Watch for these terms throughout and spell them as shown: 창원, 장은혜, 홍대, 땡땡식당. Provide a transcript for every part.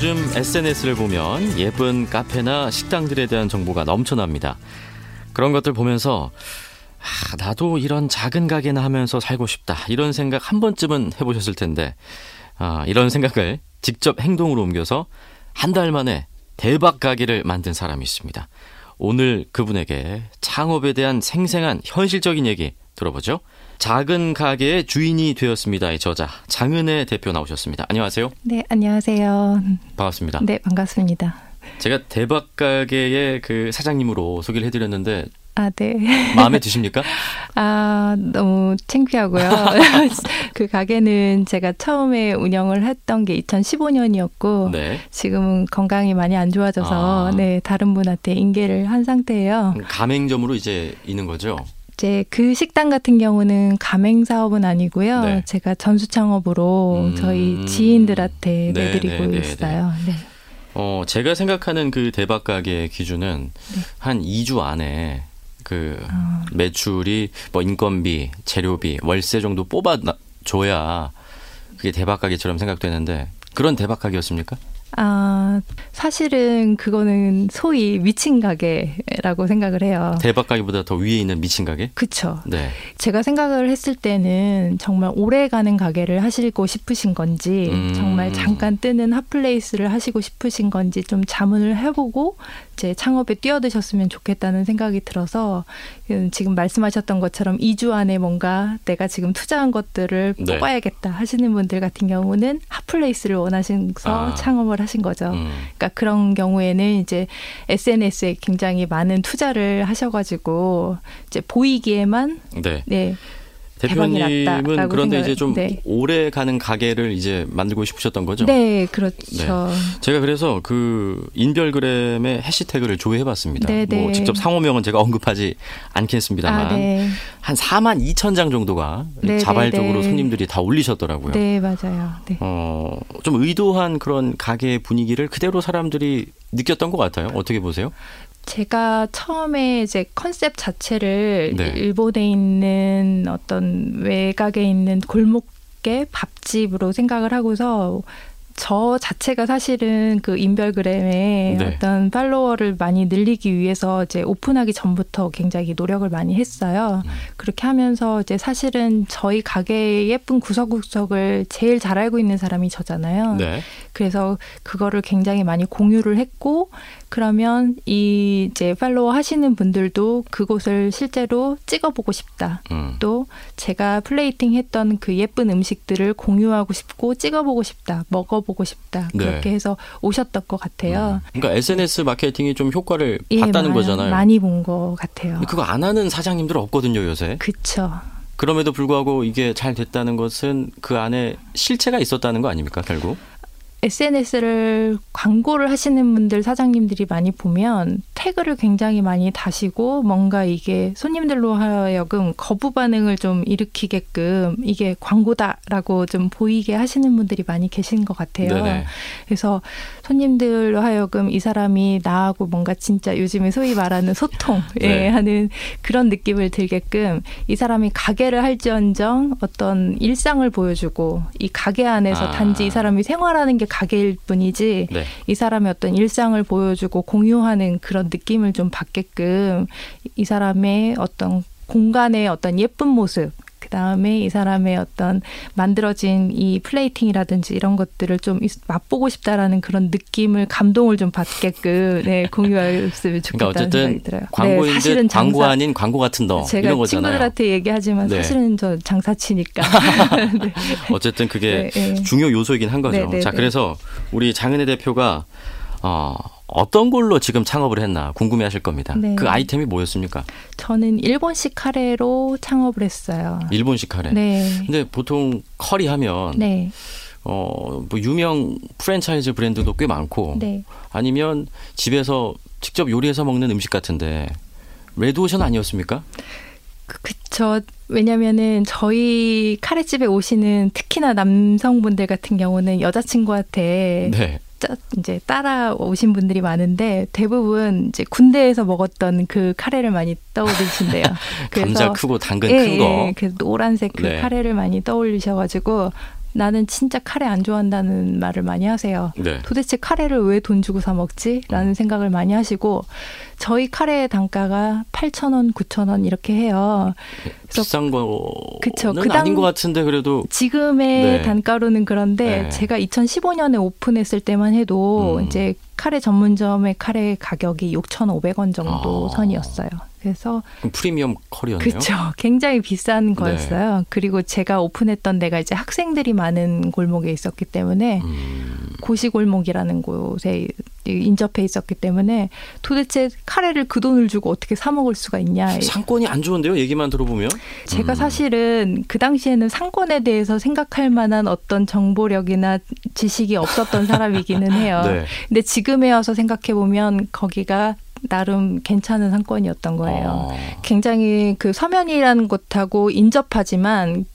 요즘 SNS를 보면 예쁜 카페나 식당들에 대한 정보가 넘쳐납니다. 그런 것들 보면서 나도 이런 작은 가게나 하면서 살고 싶다, 이런 생각 한 번쯤은 해보셨을 텐데, 이런 생각을 직접 행동으로 옮겨서 한 달 만에 대박 가게를 만든 사람이 있습니다. 오늘 그분에게 창업에 대한 생생한 현실적인 얘기 들어보죠. 작은 가게의 주인이 되었습니다의 저자 장은혜 대표 나오셨습니다. 안녕하세요. 네, 안녕하세요. 반갑습니다. 네, 반갑습니다. 제가 대박 가게의 그 사장님으로 소개를 해드렸는데 네. 마음에 드십니까? 너무 창피하고요. 그 가게는 제가 처음에 운영을 했던 게 2015년이었고 네. 지금은 건강이 많이 안 좋아져서 네, 다른 분한테 인계를 한 상태예요. 가맹점으로 이제 있는 거죠? 이제 그 식당 같은 경우는 가맹 사업은 아니고요. 네. 제가 전수 창업으로 저희 지인들한테 내드리고 있어요. 네. 제가 생각하는 그 대박 가게의 기준은 네. 한 2주 안에 그 매출이 뭐 인건비, 재료비, 월세 정도 뽑아줘야 그게 대박 가게처럼 생각되는데 그런 대박 가게였습니까? 사실은 그거는 소위 미친 가게라고 생각을 해요. 대박 가게보다 더 위에 있는 미친 가게? 그렇죠. 네. 제가 생각을 했을 때는 정말 오래가는 가게를 하시고 싶으신 건지 정말 잠깐 뜨는 핫플레이스를 하시고 싶으신 건지 좀 자문을 해보고 제 창업에 뛰어드셨으면 좋겠다는 생각이 들어서 지금 말씀하셨던 것처럼 2주 안에 뭔가 내가 지금 투자한 것들을 네. 뽑아야겠다 하시는 분들 같은 경우는 핫플레이스를 원하셔서 창업을 하신 거죠. 그러니까 그런 경우에는 이제 SNS에 굉장히 많은 투자를 하셔가지고 이제 보이기에만 네. 네, 대표님은 그런데 이제 좀 네. 오래 가는 가게를 이제 만들고 싶으셨던 거죠? 네, 그렇죠. 네. 제가 그래서 그 인별그램에 해시태그를 조회해봤습니다. 네, 뭐 네. 직접 상호명은 제가 언급하지 않겠습니다만 네. 한 4만 2천 장 정도가 네, 자발적으로 네. 손님들이 다 올리셨더라고요. 네, 맞아요. 네. 좀 의도한 그런 가게의 분위기를 그대로 사람들이 느꼈던 것 같아요. 어떻게 보세요? 제가 처음에 이제 컨셉 자체를 네. 일본에 있는 어떤 외곽에 있는 골목의 밥집으로 생각을 하고서 저 자체가 사실은 그 인별그램에 네. 어떤 팔로워를 많이 늘리기 위해서 이제 오픈하기 전부터 굉장히 노력을 많이 했어요. 그렇게 하면서 이제 사실은 저희 가게의 예쁜 구석구석을 제일 잘 알고 있는 사람이 저잖아요. 네. 그래서 그거를 굉장히 많이 공유를 했고 그러면 이 이제 팔로워 하시는 분들도 그곳을 실제로 찍어보고 싶다. 또 제가 플레이팅 했던 그 예쁜 음식들을 공유하고 싶고 찍어보고 싶다. 먹어보고 싶다. 그렇게 네. 해서 오셨던 것 같아요. 그러니까 SNS 마케팅이 좀 효과를 봤다는 거잖아요. 많이 본 것 같아요. 그거 안 하는 사장님들 없거든요, 요새. 그렇죠. 그럼에도 불구하고 이게 잘 됐다는 것은 그 안에 실체가 있었다는 거 아닙니까, 결국? SNS를 광고를 하시는 분들 사장님들이 많이 보면 태그를 굉장히 많이 다시고 뭔가 이게 손님들로 하여금 거부 반응을 좀 일으키게끔 이게 광고다라고 좀 보이게 하시는 분들이 많이 계신 것 같아요. 네네. 그래서 손님들로 하여금 이 사람이 나하고 뭔가 진짜 요즘에 소위 말하는 소통 네. 예, 하는 그런 느낌을 들게끔 이 사람이 가게를 할지언정 어떤 일상을 보여주고 이 가게 안에서 단지 이 사람이 생활하는 게 가게일 뿐이지 네. 이 사람의 어떤 일상을 보여주고 공유하는 그런 느낌을 좀 받게끔 이 사람의 어떤 공간의 어떤 예쁜 모습 그다음에 이 사람의 어떤 만들어진 이 플레이팅이라든지 이런 것들을 좀 맛보고 싶다라는 그런 느낌을 감동을 좀 받게끔 네, 공유했으면 좋겠다는 그러니까 생각이 들어요. 광고인데 네, 사실은 광고 아닌 광고 같은 너 이런 거잖아요. 제가 친구들한테 얘기하지만 네. 사실은 저 장사치니까. 네. 어쨌든 그게 네, 네. 중요 요소이긴 한 거죠. 네, 네, 자, 네. 그래서 우리 장은혜 대표가 어떤 걸로 지금 창업을 했나 궁금해하실 겁니다. 네. 그 아이템이 뭐였습니까? 저는 일본식 카레로 창업을 했어요. 일본식 카레. 네. 근데 보통 커리 하면 네. 뭐 유명 프랜차이즈 브랜드도 꽤 많고 네. 아니면 집에서 직접 요리해서 먹는 음식 같은데 레드오션 아니었습니까? 그쵸. 왜냐면은 저희 카레집에 오시는 특히나 남성분들 같은 경우는 여자친구한테 네. 이제 따라오신 분들이 많은데 대부분 이제 군대에서 먹었던 그 카레를 많이 떠올리신대요. 감자 크고 당근 큰 거. 그 노란색 그 네. 카레를 많이 떠올리셔가지고 나는 진짜 카레 안 좋아한다는 말을 많이 하세요. 네. 도대체 카레를 왜 돈 주고 사 먹지? 라는 생각을 많이 하시고 저희 카레의 단가가 8,000원, 9,000원 이렇게 해요. 그래서 비싼 거는 아닌 것 같은데 그래도. 지금의 네. 단가로는 그런데 네. 제가 2015년에 오픈했을 때만 해도 이제 카레 전문점의 카레 가격이 6,500원 정도 선이었어요. 그래서 프리미엄 커리였네요. 그렇죠. 굉장히 비싼 거였어요. 네. 그리고 제가 오픈했던 데가 이제 학생들이 많은 골목에 있었기 때문에 고시골목이라는 곳에 인접해 있었기 때문에 도대체 카레를 그 돈을 주고 어떻게 사 먹을 수가 있냐. 상권이 안 좋은데요. 얘기만 들어보면. 제가 사실은 그 당시에는 상권에 대해서 생각할 만한 어떤 정보력이나 지식이 없었던 사람이기는 해요. 네. 근데 지금에 와서 생각해보면 거기가 나름 괜찮은 상권이었던 거예요. 굉장히 그 서면이라는 곳하고 인접하지만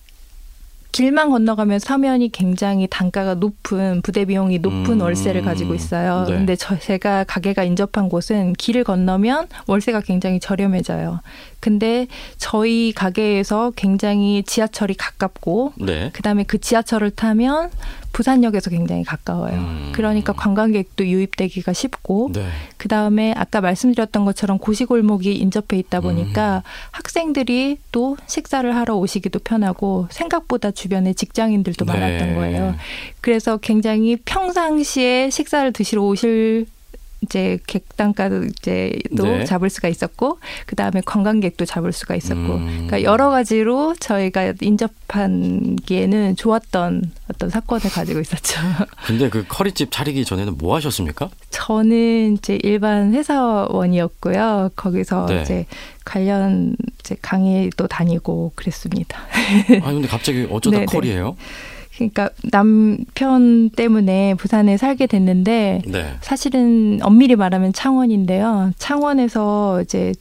길만 건너가면 서면이 굉장히 단가가 높은 부대 비용이 높은 월세를 가지고 있어요. 네. 근데 제가 가게가 인접한 곳은 길을 건너면 월세가 굉장히 저렴해져요. 근데 저희 가게에서 굉장히 지하철이 가깝고 네. 그다음에 그 지하철을 타면 부산역에서 굉장히 가까워요. 그러니까 관광객도 유입되기가 쉽고 네. 그다음에 아까 말씀드렸던 것처럼 고시골목이 인접해 있다 보니까 학생들이 또 식사를 하러 오시기도 편하고 생각보다 주변에 직장인들도 네. 많았던 거예요. 그래서 굉장히 평상시에 식사를 드시러 오실 이제 객단가도 이제도 네. 잡을 수가 있었고 그 다음에 관광객도 잡을 수가 있었고 그러니까 여러 가지로 저희가 인접하기에는 좋았던 어떤 사건을 가지고 있었죠. 근데 그 커리집 차리기 전에는 뭐 하셨습니까? 저는 이제 일반 회사원이었고요. 거기서 네. 이제 관련 이제 강의도 다니고 그랬습니다. 아 근데 갑자기 어쩌다 네네. 커리예요? 그러니까 남편 때문에 부산에 살게 됐는데 네. 사실은 엄밀히 말하면 창원인데요. 창원에서 이제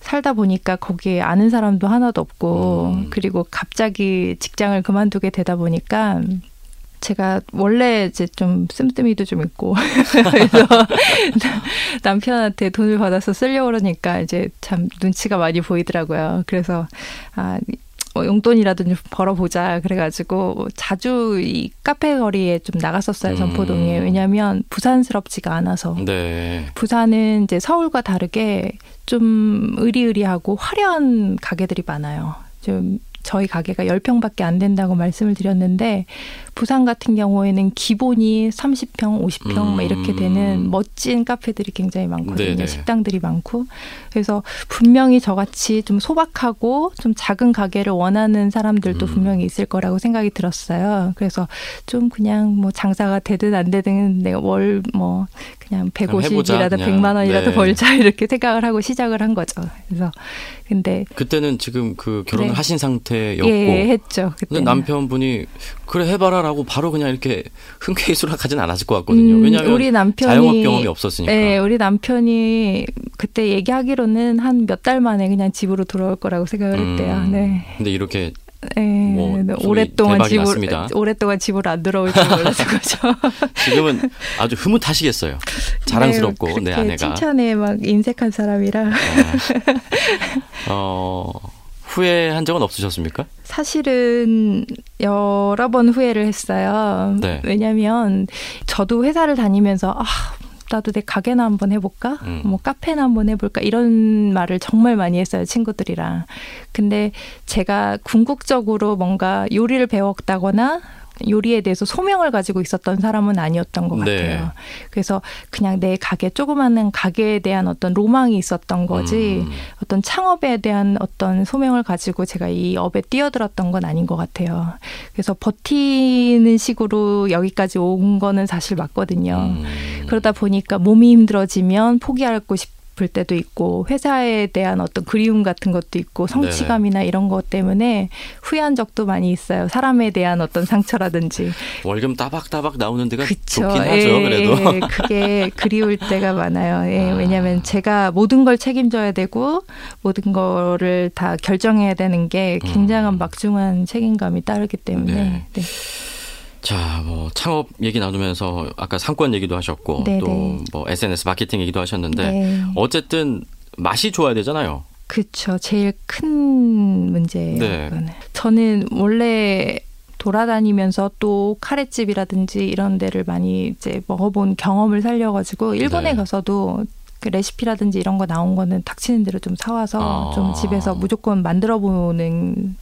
살다 보니까 거기에 아는 사람도 하나도 없고 그리고 갑자기 직장을 그만두게 되다 보니까 제가 원래 이제 좀 씀씀이도 좀 있고 그래서 남편한테 돈을 받아서 쓰려고 그러니까 이제 참 눈치가 많이 보이더라고요. 그래서 용돈이라도 좀 벌어보자 그래가지고 자주 이 카페 거리에 좀 나갔었어요. 전포동에. 왜냐하면 부산스럽지가 않아서. 네. 부산은 이제 서울과 다르게 좀 으리으리하고 화려한 가게들이 많아요. 좀 저희 가게가 10평밖에 안 된다고 말씀을 드렸는데 부산 같은 경우에는 기본이 30평, 50평 이렇게 되는 멋진 카페들이 굉장히 많거든요. 네네. 식당들이 많고. 그래서 분명히 저같이 좀 소박하고 좀 작은 가게를 원하는 사람들도 분명히 있을 거라고 생각이 들었어요. 그래서 좀 그냥 뭐 장사가 되든 안 되든 내가 월 뭐 그냥 150이라도 100만 원이라도 네. 벌자 이렇게 생각을 하고 시작을 한 거죠. 그래서 근데 그때는 지금 그 결혼을 네. 하신 상태였고 예, 했죠. 그때 남편분이 그래 해봐라라고 바로 그냥 이렇게 흔쾌히 수락하진 않았을 것 같거든요. 왜냐하면 우리 남편이 자영업 경험이 없었으니까. 네, 우리 남편이 그때 얘기하기로는 한 몇 달 만에 그냥 집으로 돌아올 거라고 생각을 했대요. 네. 근데 이렇게. 네, 뭐 오랫동안 집으로 안 들어올 줄 몰랐을 거죠. 지금은 아주 흐뭇하시겠어요. 자랑스럽고 네, 내 아내가 칭찬에 막 인색한 사람이라. 후회한 적은 없으셨습니까? 사실은 여러 번 후회를 했어요. 네. 왜냐하면 저도 회사를 다니면서 나도 내 가게나 한번 해볼까? 뭐 카페나 한번 해볼까? 이런 말을 정말 많이 했어요. 친구들이랑. 근데 제가 궁극적으로 뭔가 요리를 배웠다거나 요리에 대해서 소명을 가지고 있었던 사람은 아니었던 것 같아요. 네. 그래서 그냥 내 가게, 조그마한 가게에 대한 어떤 로망이 있었던 거지 어떤 창업에 대한 어떤 소명을 가지고 제가 이 업에 뛰어들었던 건 아닌 것 같아요. 그래서 버티는 식으로 여기까지 온 거는 사실 맞거든요. 그러다 보니까 몸이 힘들어지면 포기하고 싶을 때도 있고 회사에 대한 어떤 그리움 같은 것도 있고 성취감이나 네네. 이런 것 때문에 후회한 적도 많이 있어요. 사람에 대한 어떤 상처라든지. 월급 따박따박 나오는 데가 그쵸. 좋긴 하죠. 그래도. 그게 그리울 때가 많아요. 예, 왜냐하면 제가 모든 걸 책임져야 되고 모든 거를 다 결정해야 되는 게 굉장한 막중한 책임감이 따르기 때문에. 네. 네. 자, 뭐 창업 얘기 나누면서 아까 상권 얘기도 하셨고 또 뭐 SNS 마케팅 얘기도 하셨는데 네. 어쨌든 맛이 좋아야 되잖아요. 그렇죠. 제일 큰 문제예요. 네. 저는 원래 돌아다니면서 또 카레집이라든지 이런 데를 많이 이제 먹어본 경험을 살려가지고 일본에 네. 가서도 그 레시피라든지 이런 거 나온 거는 닥치는 대로 좀 사와서 좀 집에서 무조건 만들어보는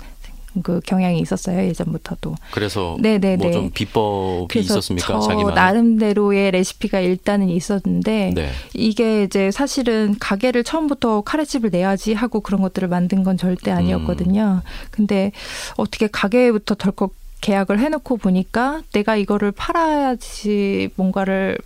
그 경향이 있었어요. 예전부터도. 그래서 뭐 좀 비법이 그래서 있었습니까? 자기만의? 나름대로의 레시피가 일단은 있었는데 네. 이게 이제 사실은 가게를 처음부터 카레집을 내야지 하고 그런 것들을 만든 건 절대 아니었거든요. 근데 어떻게 가게부터 덜컥 계약을 해놓고 보니까 내가 이거를 팔아야지 뭔가를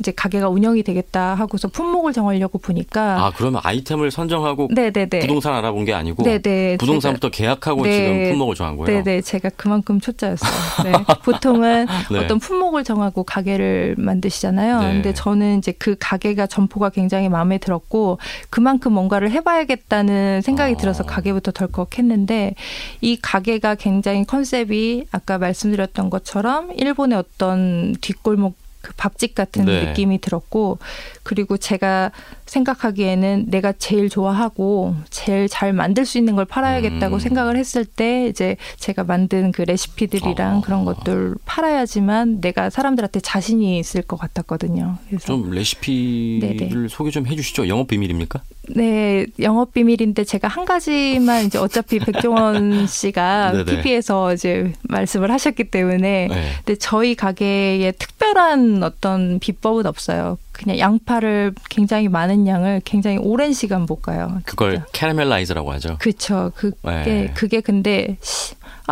이제 가게가 운영이 되겠다 하고서 품목을 정하려고 보니까 그러면 아이템을 선정하고 네네네. 부동산 알아본 게 아니고 네네. 부동산부터 계약하고 네. 지금 품목을 정한 거예요? 네네. 제가 그만큼 초짜였어요. 네. 보통은 네. 어떤 품목을 정하고 가게를 만드시잖아요. 네. 근데 저는 이제 그 가게가 점포가 굉장히 마음에 들었고 그만큼 뭔가를 해봐야겠다는 생각이 들어서 가게부터 덜컥 했는데 이 가게가 굉장히 컨셉이 아까 말씀드렸던 것처럼 일본의 어떤 뒷골목 그 밥집 같은 네. 느낌이 들었고 그리고 제가 생각하기에는 내가 제일 좋아하고 제일 잘 만들 수 있는 걸 팔아야겠다고 생각을 했을 때 이제 제가 만든 그 레시피들이랑 그런 것들 팔아야지만 내가 사람들한테 자신이 있을 것 같았거든요. 그래서 좀 레시피를 네네. 소개 좀 해주시죠. 영업 비밀입니까? 네, 영업 비밀인데 제가 한 가지만 이제 어차피 백종원 씨가 TV에서 이제 말씀을 하셨기 때문에 네. 근데 저희 가게의 특별한 어떤 비법은 없어요. 그냥 양파를 굉장히 많은 양을 굉장히 오랜 시간 볶아요. 진짜. 그걸 캐러멜라이즈라고 하죠. 그렇죠. 그게 근데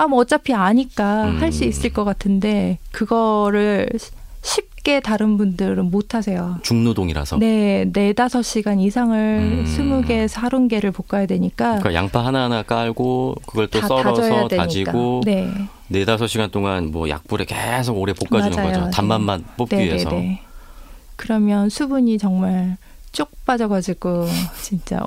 뭐 어차피 아니까 할 수 있을 것 같은데 그거를 쉽게 다른 분들은 못 하세요. 중노동이라서. 네. 4-5시간 이상을 20개, 30개를 볶아야 되니까. 그러니까 양파 하나하나 깔고 그걸 또 썰어서 다지고. 네. 4-5시간 동안 뭐 약불에 계속 오래 볶아주는 맞아요. 거죠. 단맛만 뽑기 네네네. 위해서. 그러면 수분이 정말 쭉 빠져가지고 진짜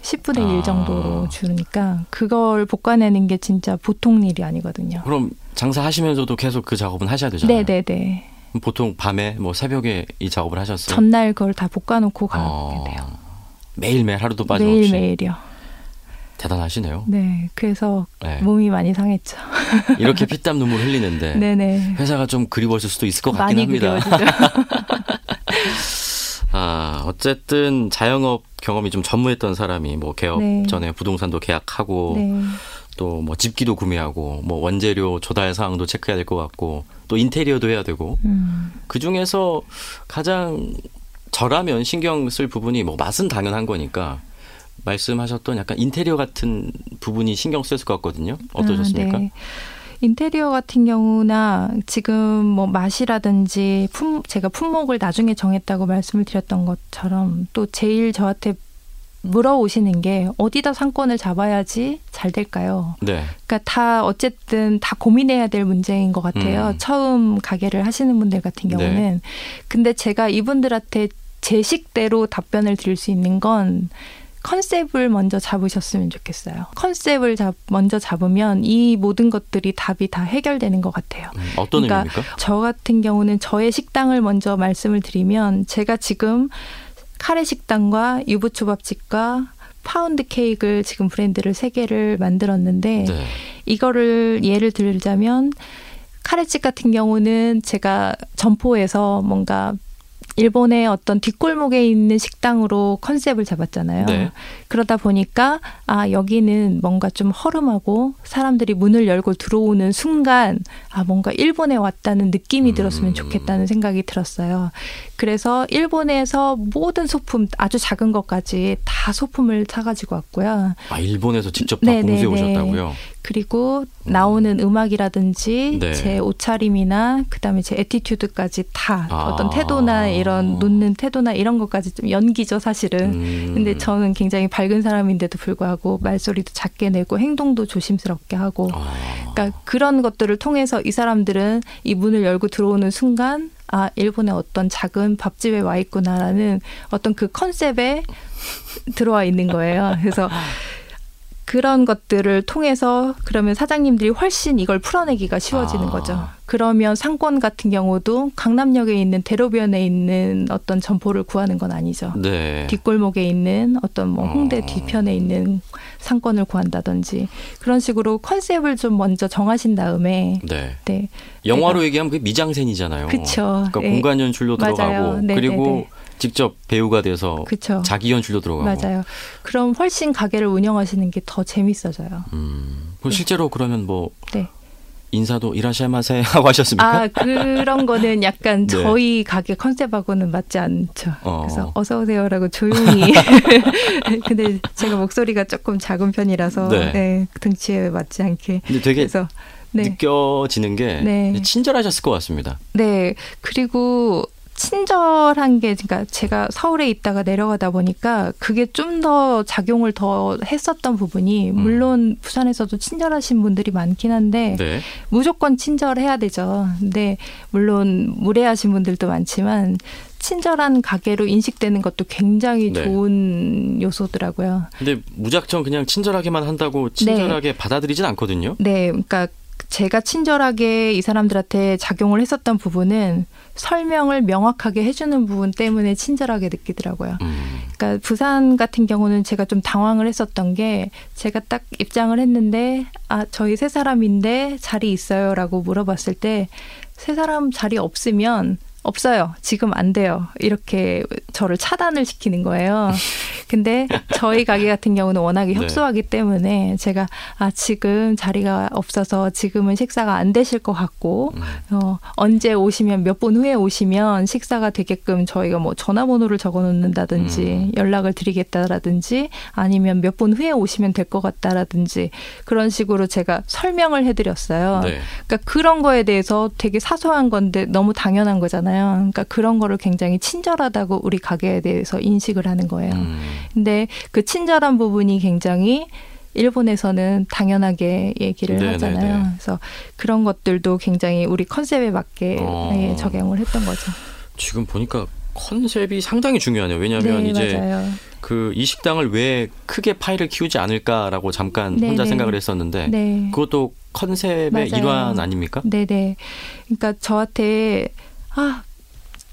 10분의 1 정도로 줄으니까 그걸 볶아내는 게 진짜 보통 일이 아니거든요. 그럼 장사하시면서도 계속 그 작업은 하셔야 되잖아요. 네네네. 보통 밤에 뭐 새벽에 이 작업을 하셨어요? 전날 그걸 다 볶아놓고 가게 돼요. 매일매일 하루도 빠짐없이? 매일매일이요. 대단하시네요. 네. 그래서 몸이 많이 상했죠. 이렇게 피땀 눈물 흘리는데 네네. 회사가 좀 그리웠을 수도 있을 것 같긴 합니다. 많이 그리워지죠. 어쨌든 자영업 경험이 좀 전무했던 사람이 뭐 개업 네. 전에 부동산도 계약하고 네. 또 뭐 집기도 구매하고 뭐 원재료 조달 사항도 체크해야 될 것 같고 또 인테리어도 해야 되고 그중에서 가장 저라면 신경 쓸 부분이 뭐 맛은 당연한 거니까 말씀하셨던 약간 인테리어 같은 부분이 신경 쓰였을 것 같거든요. 어떠셨습니까? 네. 인테리어 같은 경우나 지금 뭐 맛이라든지 제가 품목을 나중에 정했다고 말씀을 드렸던 것처럼 또 제일 저한테 물어오시는 게 어디다 상권을 잡아야지 잘 될까요? 네. 그러니까 다 어쨌든 다 고민해야 될 문제인 것 같아요. 처음 가게를 하시는 분들 같은 경우는. 네. 근데 제가 이분들한테 제 식대로 답변을 드릴 수 있는 건 컨셉을 먼저 잡으셨으면 좋겠어요. 컨셉을 먼저 잡으면 이 모든 것들이 답이 다 해결되는 것 같아요. 어떤 의미입니까? 저 같은 경우는 저의 식당을 먼저 말씀을 드리면 제가 지금 카레 식당과 유부초밥집과 파운드 케이크를 지금 브랜드를 3개를 만들었는데 네. 이거를 예를 들자면 카레집 같은 경우는 제가 점포에서 뭔가 일본의 어떤 뒷골목에 있는 식당으로 컨셉을 잡았잖아요. 네. 그러다 보니까 여기는 뭔가 좀 허름하고 사람들이 문을 열고 들어오는 순간 뭔가 일본에 왔다는 느낌이 들었으면 좋겠다는 생각이 들었어요. 그래서 일본에서 모든 소품 아주 작은 것까지 다 소품을 사가지고 왔고요. 일본에서 직접 다 공수해 오셨다고요? 그리고 나오는 음악이라든지 네. 제 옷차림이나 그다음에 제 애티튜드까지 다 어떤 태도나 이런 놓는 태도나 이런 것까지 좀 연기죠 사실은. 근데 저는 굉장히 밝은 사람인데도 불구하고 말소리도 작게 내고 행동도 조심스럽게 하고 그러니까 그런 것들을 통해서 이 사람들은 이 문을 열고 들어오는 순간 일본의 어떤 작은 밥집에 와 있구나라는 어떤 그 컨셉에 들어와 있는 거예요. 그래서 그런 것들을 통해서 그러면 사장님들이 훨씬 이걸 풀어내기가 쉬워지는 거죠. 그러면 상권 같은 경우도 강남역에 있는 대로변에 있는 어떤 점포를 구하는 건 아니죠. 네. 뒷골목에 있는 어떤 뭐 홍대 뒤편에 있는 상권을 구한다든지 그런 식으로 컨셉을 좀 먼저 정하신 다음에 네. 영화로 얘기하면 그게 미장센이잖아요. 그렇죠. 그러니까 공간 연출로 들어가고 그리고 직접 배우가 돼서 자기 연출로 들어가고. 맞아요. 그럼 훨씬 가게를 운영하시는 게 더 재밌어져요. 실제로 그러면 뭐 인사도 이라샤마세 하고 하셨습니까? 그런 거는 약간 저희 가게 컨셉하고는 맞지 않죠. 그래서 어서 오세요라고 조용히. 근데 제가 목소리가 조금 작은 편이라서 등치에 맞지 않게. 근데 되게 그래서 느껴지는 게 친절하셨을 것 같습니다. 네. 그리고 친절한 게 그러니까 제가 서울에 있다가 내려가다 보니까 그게 좀 더 작용을 더 했었던 부분이 물론 부산에서도 친절하신 분들이 많긴 한데 무조건 친절해야 되죠. 근데 물론 무례하신 분들도 많지만 친절한 가게로 인식되는 것도 굉장히 좋은 요소더라고요. 근데 무작정 그냥 친절하게만 한다고 친절하게 받아들이진 않거든요. 네. 그러니까 제가 친절하게 이 사람들한테 작용을 했었던 부분은 설명을 명확하게 해주는 부분 때문에 친절하게 느끼더라고요. 그러니까 부산 같은 경우는 제가 좀 당황을 했었던 게 제가 딱 입장을 했는데 저희 세 사람인데 자리 있어요? 라고 물어봤을 때 세 사람 자리 없으면 없어요. 지금 안 돼요. 이렇게 저를 차단을 시키는 거예요. 근데 저희 가게 같은 경우는 워낙에 협소하기 때문에 제가 지금 자리가 없어서 지금은 식사가 안 되실 것 같고 언제 오시면 몇 분 후에 오시면 식사가 되게끔 저희가 뭐 전화번호를 적어놓는다든지 연락을 드리겠다라든지 아니면 몇 분 후에 오시면 될 것 같다라든지 그런 식으로 제가 설명을 해드렸어요. 그러니까 그런 거에 대해서 되게 사소한 건데 너무 당연한 거잖아요. 그러니까 그런 거를 굉장히 친절하다고 우리 가게에 대해서 인식을 하는 거예요. 근데 그 친절한 부분이 굉장히 일본에서는 당연하게 얘기를 하잖아요. 그래서 그런 것들도 굉장히 우리 컨셉에 맞게 적용을 했던 거죠. 지금 보니까 컨셉이 상당히 중요하네요. 왜냐하면 이제 그 이 식당을 왜 크게 파이를 키우지 않을까라고 잠깐 혼자 생각을 했었는데 그것도 컨셉의 일환 아닙니까? 네네. 그러니까 저한테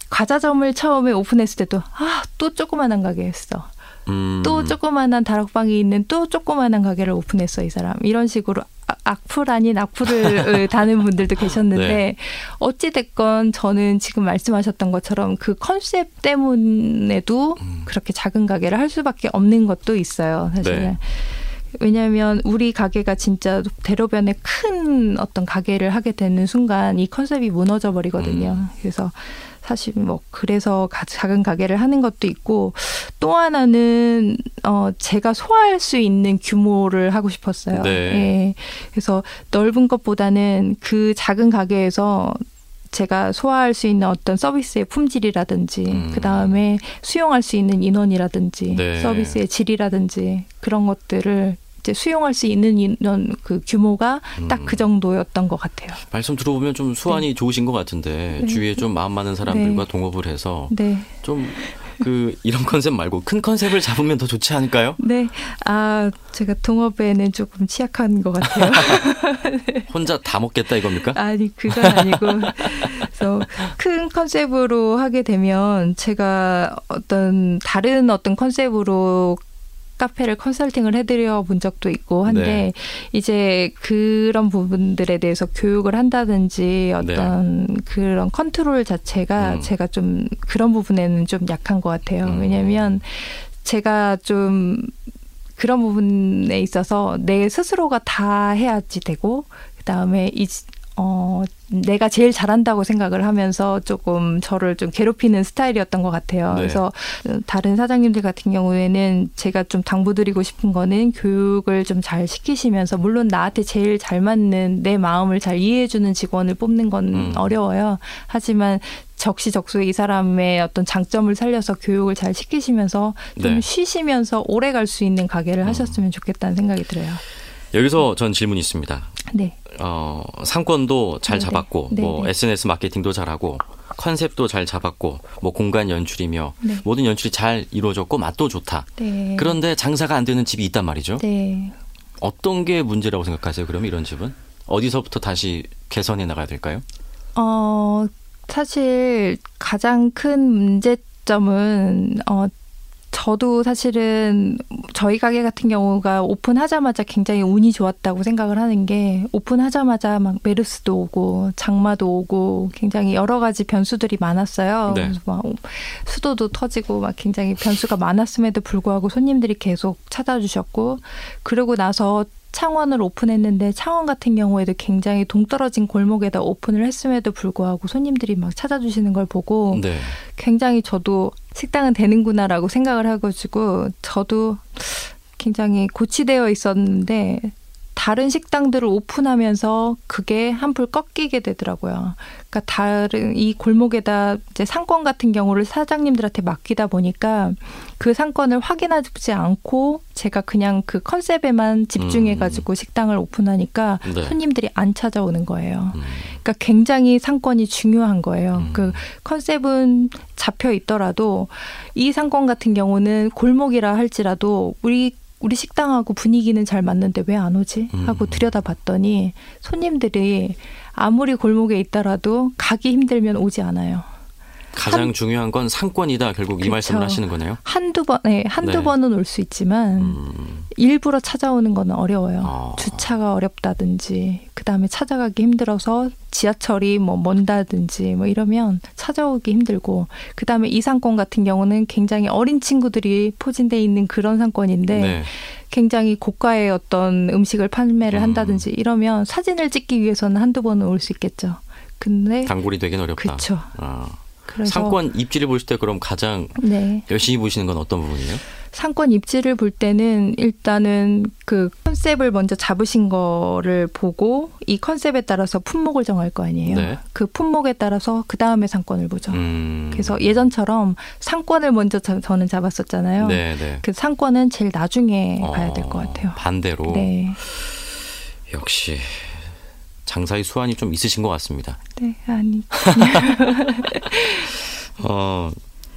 과자점을 처음에 오픈했을 때도 또 조그만한 가게 했어. 또 조그만한 다락방이 있는 또 조그만한 가게를 오픈했어 이 사람. 이런 식으로 악플 아닌 악플을 다는 분들도 계셨는데 어찌됐건 저는 지금 말씀하셨던 것처럼 그 컨셉 때문에도 그렇게 작은 가게를 할 수밖에 없는 것도 있어요. 사실은. 왜냐하면 우리 가게가 진짜 대로변에 큰 어떤 가게를 하게 되는 순간 이 컨셉이 무너져 버리거든요. 그래서 사실 뭐 그래서 작은 가게를 하는 것도 있고 또 하나는 제가 소화할 수 있는 규모를 하고 싶었어요. 그래서 넓은 것보다는 그 작은 가게에서 제가 소화할 수 있는 어떤 서비스의 품질이라든지 그다음에 수용할 수 있는 인원이라든지 서비스의 질이라든지 그런 것들을 이제 수용할 수 있는 인원 그 규모가 딱 그 정도였던 것 같아요. 말씀 들어보면 좀 수완이 좋으신 것 같은데 주위에 좀 마음 많은 사람들과 동업을 해서 좀 이런 컨셉 말고 큰 컨셉을 잡으면 더 좋지 않을까요? 네. 제가 동업에는 조금 취약한 것 같아요. 혼자 다 먹겠다 이겁니까? 아니, 그건 아니고. 그래서 큰 컨셉으로 하게 되면 제가 다른 어떤 컨셉으로 카페를 컨설팅을 해드려 본 적도 있고 한데 이제 그런 부분들에 대해서 교육을 한다든지 어떤 그런 컨트롤 자체가 제가 좀 그런 부분에는 좀 약한 것 같아요. 왜냐하면 제가 좀 그런 부분에 있어서 내 스스로가 다 해야지 되고 그다음에 내가 제일 잘한다고 생각을 하면서 조금 저를 좀 괴롭히는 스타일이었던 것 같아요. 그래서 다른 사장님들 같은 경우에는 제가 좀 당부드리고 싶은 거는 교육을 좀 잘 시키시면서 물론 나한테 제일 잘 맞는 내 마음을 잘 이해해주는 직원을 뽑는 건 어려워요. 하지만 적시적소에 이 사람의 어떤 장점을 살려서 교육을 잘 시키시면서 좀 쉬시면서 오래 갈 수 있는 가게를 하셨으면 좋겠다는 생각이 들어요. 여기서 전 질문이 있습니다. 상권도 잘 잡았고 뭐 SNS 마케팅도 잘하고 컨셉도 잘 잡았고 뭐 공간 연출이며 모든 연출이 잘 이루어졌고 맛도 좋다. 그런데 장사가 안 되는 집이 있단 말이죠. 어떤 게 문제라고 생각하세요? 그럼 이런 집은? 어디서부터 다시 개선해 나가야 될까요? 사실 가장 큰 문제점은 저도 사실은 저희 가게 같은 경우가 오픈하자마자 굉장히 운이 좋았다고 생각을 하는 게 오픈하자마자 막 메르스도 오고 장마도 오고 굉장히 여러 가지 변수들이 많았어요. 네. 그래서 막 수도도 터지고 막 굉장히 변수가 많았음에도 불구하고 손님들이 계속 찾아주셨고 그러고 나서 창원을 오픈했는데 창원 같은 경우에도 굉장히 동떨어진 골목에다 오픈을 했음에도 불구하고 손님들이 막 찾아주시는 걸 보고 네. 굉장히 저도 식당은 되는구나라고 생각을 해가지고 저도 굉장히 고치되어 있었는데 다른 식당들을 오픈하면서 그게 한풀 꺾이게 되더라고요. 그러니까 다른 이 골목에다 이제 상권 같은 경우를 사장님들한테 맡기다 보니까 그 상권을 확인하지 않고 제가 그냥 그 컨셉에만 집중해가지고 식당을 오픈하니까 네. 손님들이 안 찾아오는 거예요. 그러니까 굉장히 상권이 중요한 거예요. 그 컨셉은 잡혀 있더라도 이 상권 같은 경우는 골목이라 할지라도 우리 식당하고 분위기는 잘 맞는데 왜 안 오지? 하고 들여다봤더니 손님들이 아무리 골목에 있더라도 가기 힘들면 오지 않아요. 가장 중요한 건 상권이다. 결국 그렇죠. 이 말씀을 하시는 거네요. 한두 번은 올 수 있지만 일부러 찾아오는 건 어려워요. 주차가 어렵다든지 그다음에 찾아가기 힘들어서 지하철이 뭐 먼다든지 뭐 이러면 찾아오기 힘들고 그다음에 이 상권 같은 경우는 굉장히 어린 친구들이 포진돼 있는 그런 상권인데 네. 굉장히 고가의 어떤 음식을 판매를 한다든지 이러면 사진을 찍기 위해서는 한두 번은 올 수 있겠죠. 근데 단골이 되긴 어렵다. 그렇죠. 상권 입지를 보실 때 그럼 가장 네. 열심히 보시는 건 어떤 부분이에요? 상권 입지를 볼 때는 일단은 그 컨셉을 먼저 잡으신 거를 보고 이 컨셉에 따라서 품목을 정할 거 아니에요. 네. 그 품목에 따라서 그 다음에 상권을 보죠. 그래서 예전처럼 상권을 먼저 저는 잡았었잖아요. 네, 네. 그 상권은 제일 나중에 봐야 될 것 같아요. 반대로. 네. 역시. 장사의 수완이 좀 있으신 것 같습니다. 네, 아니.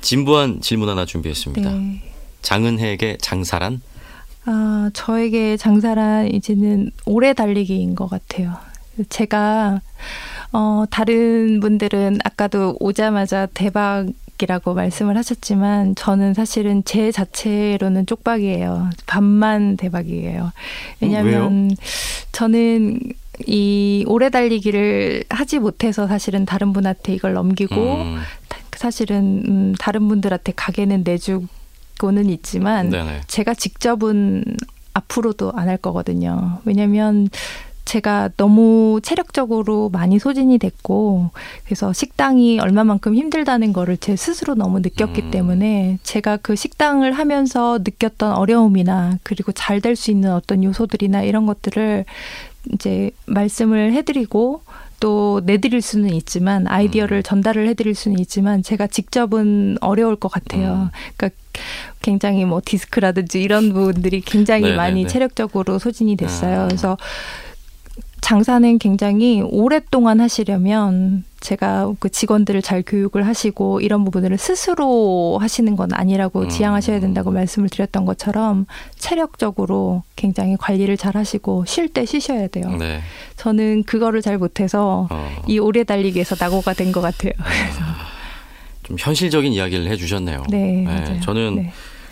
진부한 질문 하나 준비했습니다. 네. 장은혜에게 장사란? 저에게 장사란 이제는 오래 달리기인 것 같아요. 제가 다른 분들은 아까도 오자마자 대박이라고 말씀을 하셨지만 저는 사실은 제 자체로는 쪽박이에요. 반만 대박이에요. 왜냐하면 저는 이 오래 달리기를 하지 못해서 사실은 다른 분한테 이걸 넘기고 사실은 다른 분들한테 가게는 내주고는 있지만 네네. 제가 직접은 앞으로도 안 할 거거든요. 왜냐하면 제가 너무 체력적으로 많이 소진이 됐고 그래서 식당이 얼마만큼 힘들다는 거를 제 스스로 너무 느꼈기 때문에 제가 그 식당을 하면서 느꼈던 어려움이나 그리고 잘 될 수 있는 어떤 요소들이나 이런 것들을 이제 말씀을 해드리고 또 내드릴 수는 있지만 아이디어를 전달을 해드릴 수는 있지만 제가 직접은 어려울 것 같아요. 그러니까 굉장히 뭐 디스크라든지 이런 부분들이 굉장히 네네네. 많이 체력적으로 소진이 됐어요. 그래서 장사는 굉장히 오랫동안 하시려면 제가 그 직원들을 잘 교육을 하시고 이런 부분들을 스스로 하시는 건 아니라고 지향하셔야 된다고 말씀을 드렸던 것처럼 체력적으로 굉장히 관리를 잘 하시고 쉴 때 쉬셔야 돼요. 네. 저는 그거를 잘 못해서 이 오래 달리기에서 낙오가 된 것 같아요. 좀 현실적인 이야기를 해주셨네요. 네, 맞아요. 저는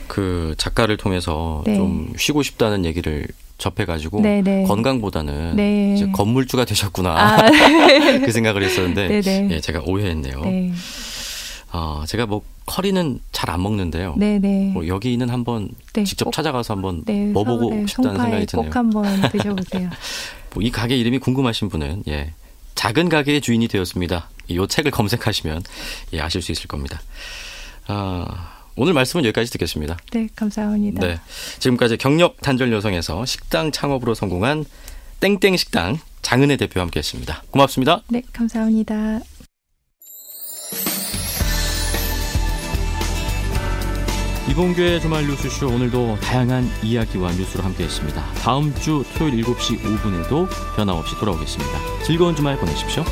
그 작가를 통해서 좀 쉬고 싶다는 얘기를 접해가지고 네네. 건강보다는 네. 이제 건물주가 되셨구나 그 생각을 했었는데 예, 제가 오해했네요. 네. 제가 뭐 커리는 잘 안 먹는데요. 뭐 여기는 한번 네. 직접 찾아가서 한번 먹어보고 싶다는 생각이 드네요. 꼭 한번 드셔보세요. 뭐 이 가게 이름이 궁금하신 분은 예, 작은 가게의 주인이 되었습니다. 이 책을 검색하시면 예, 아실 수 있을 겁니다. 오늘 말씀은 여기까지 듣겠습니다. 네, 감사합니다. 네, 지금까지 경력 단절 여성에서 식당 창업으로 성공한 땡땡식당 장은혜 대표와 함께했습니다. 고맙습니다. 네, 감사합니다. 이봉규의 주말 뉴스쇼 오늘도 다양한 이야기와 뉴스로 함께했습니다. 다음 주 토요일 7시 5분에도 변함없이 돌아오겠습니다. 즐거운 주말 보내십시오.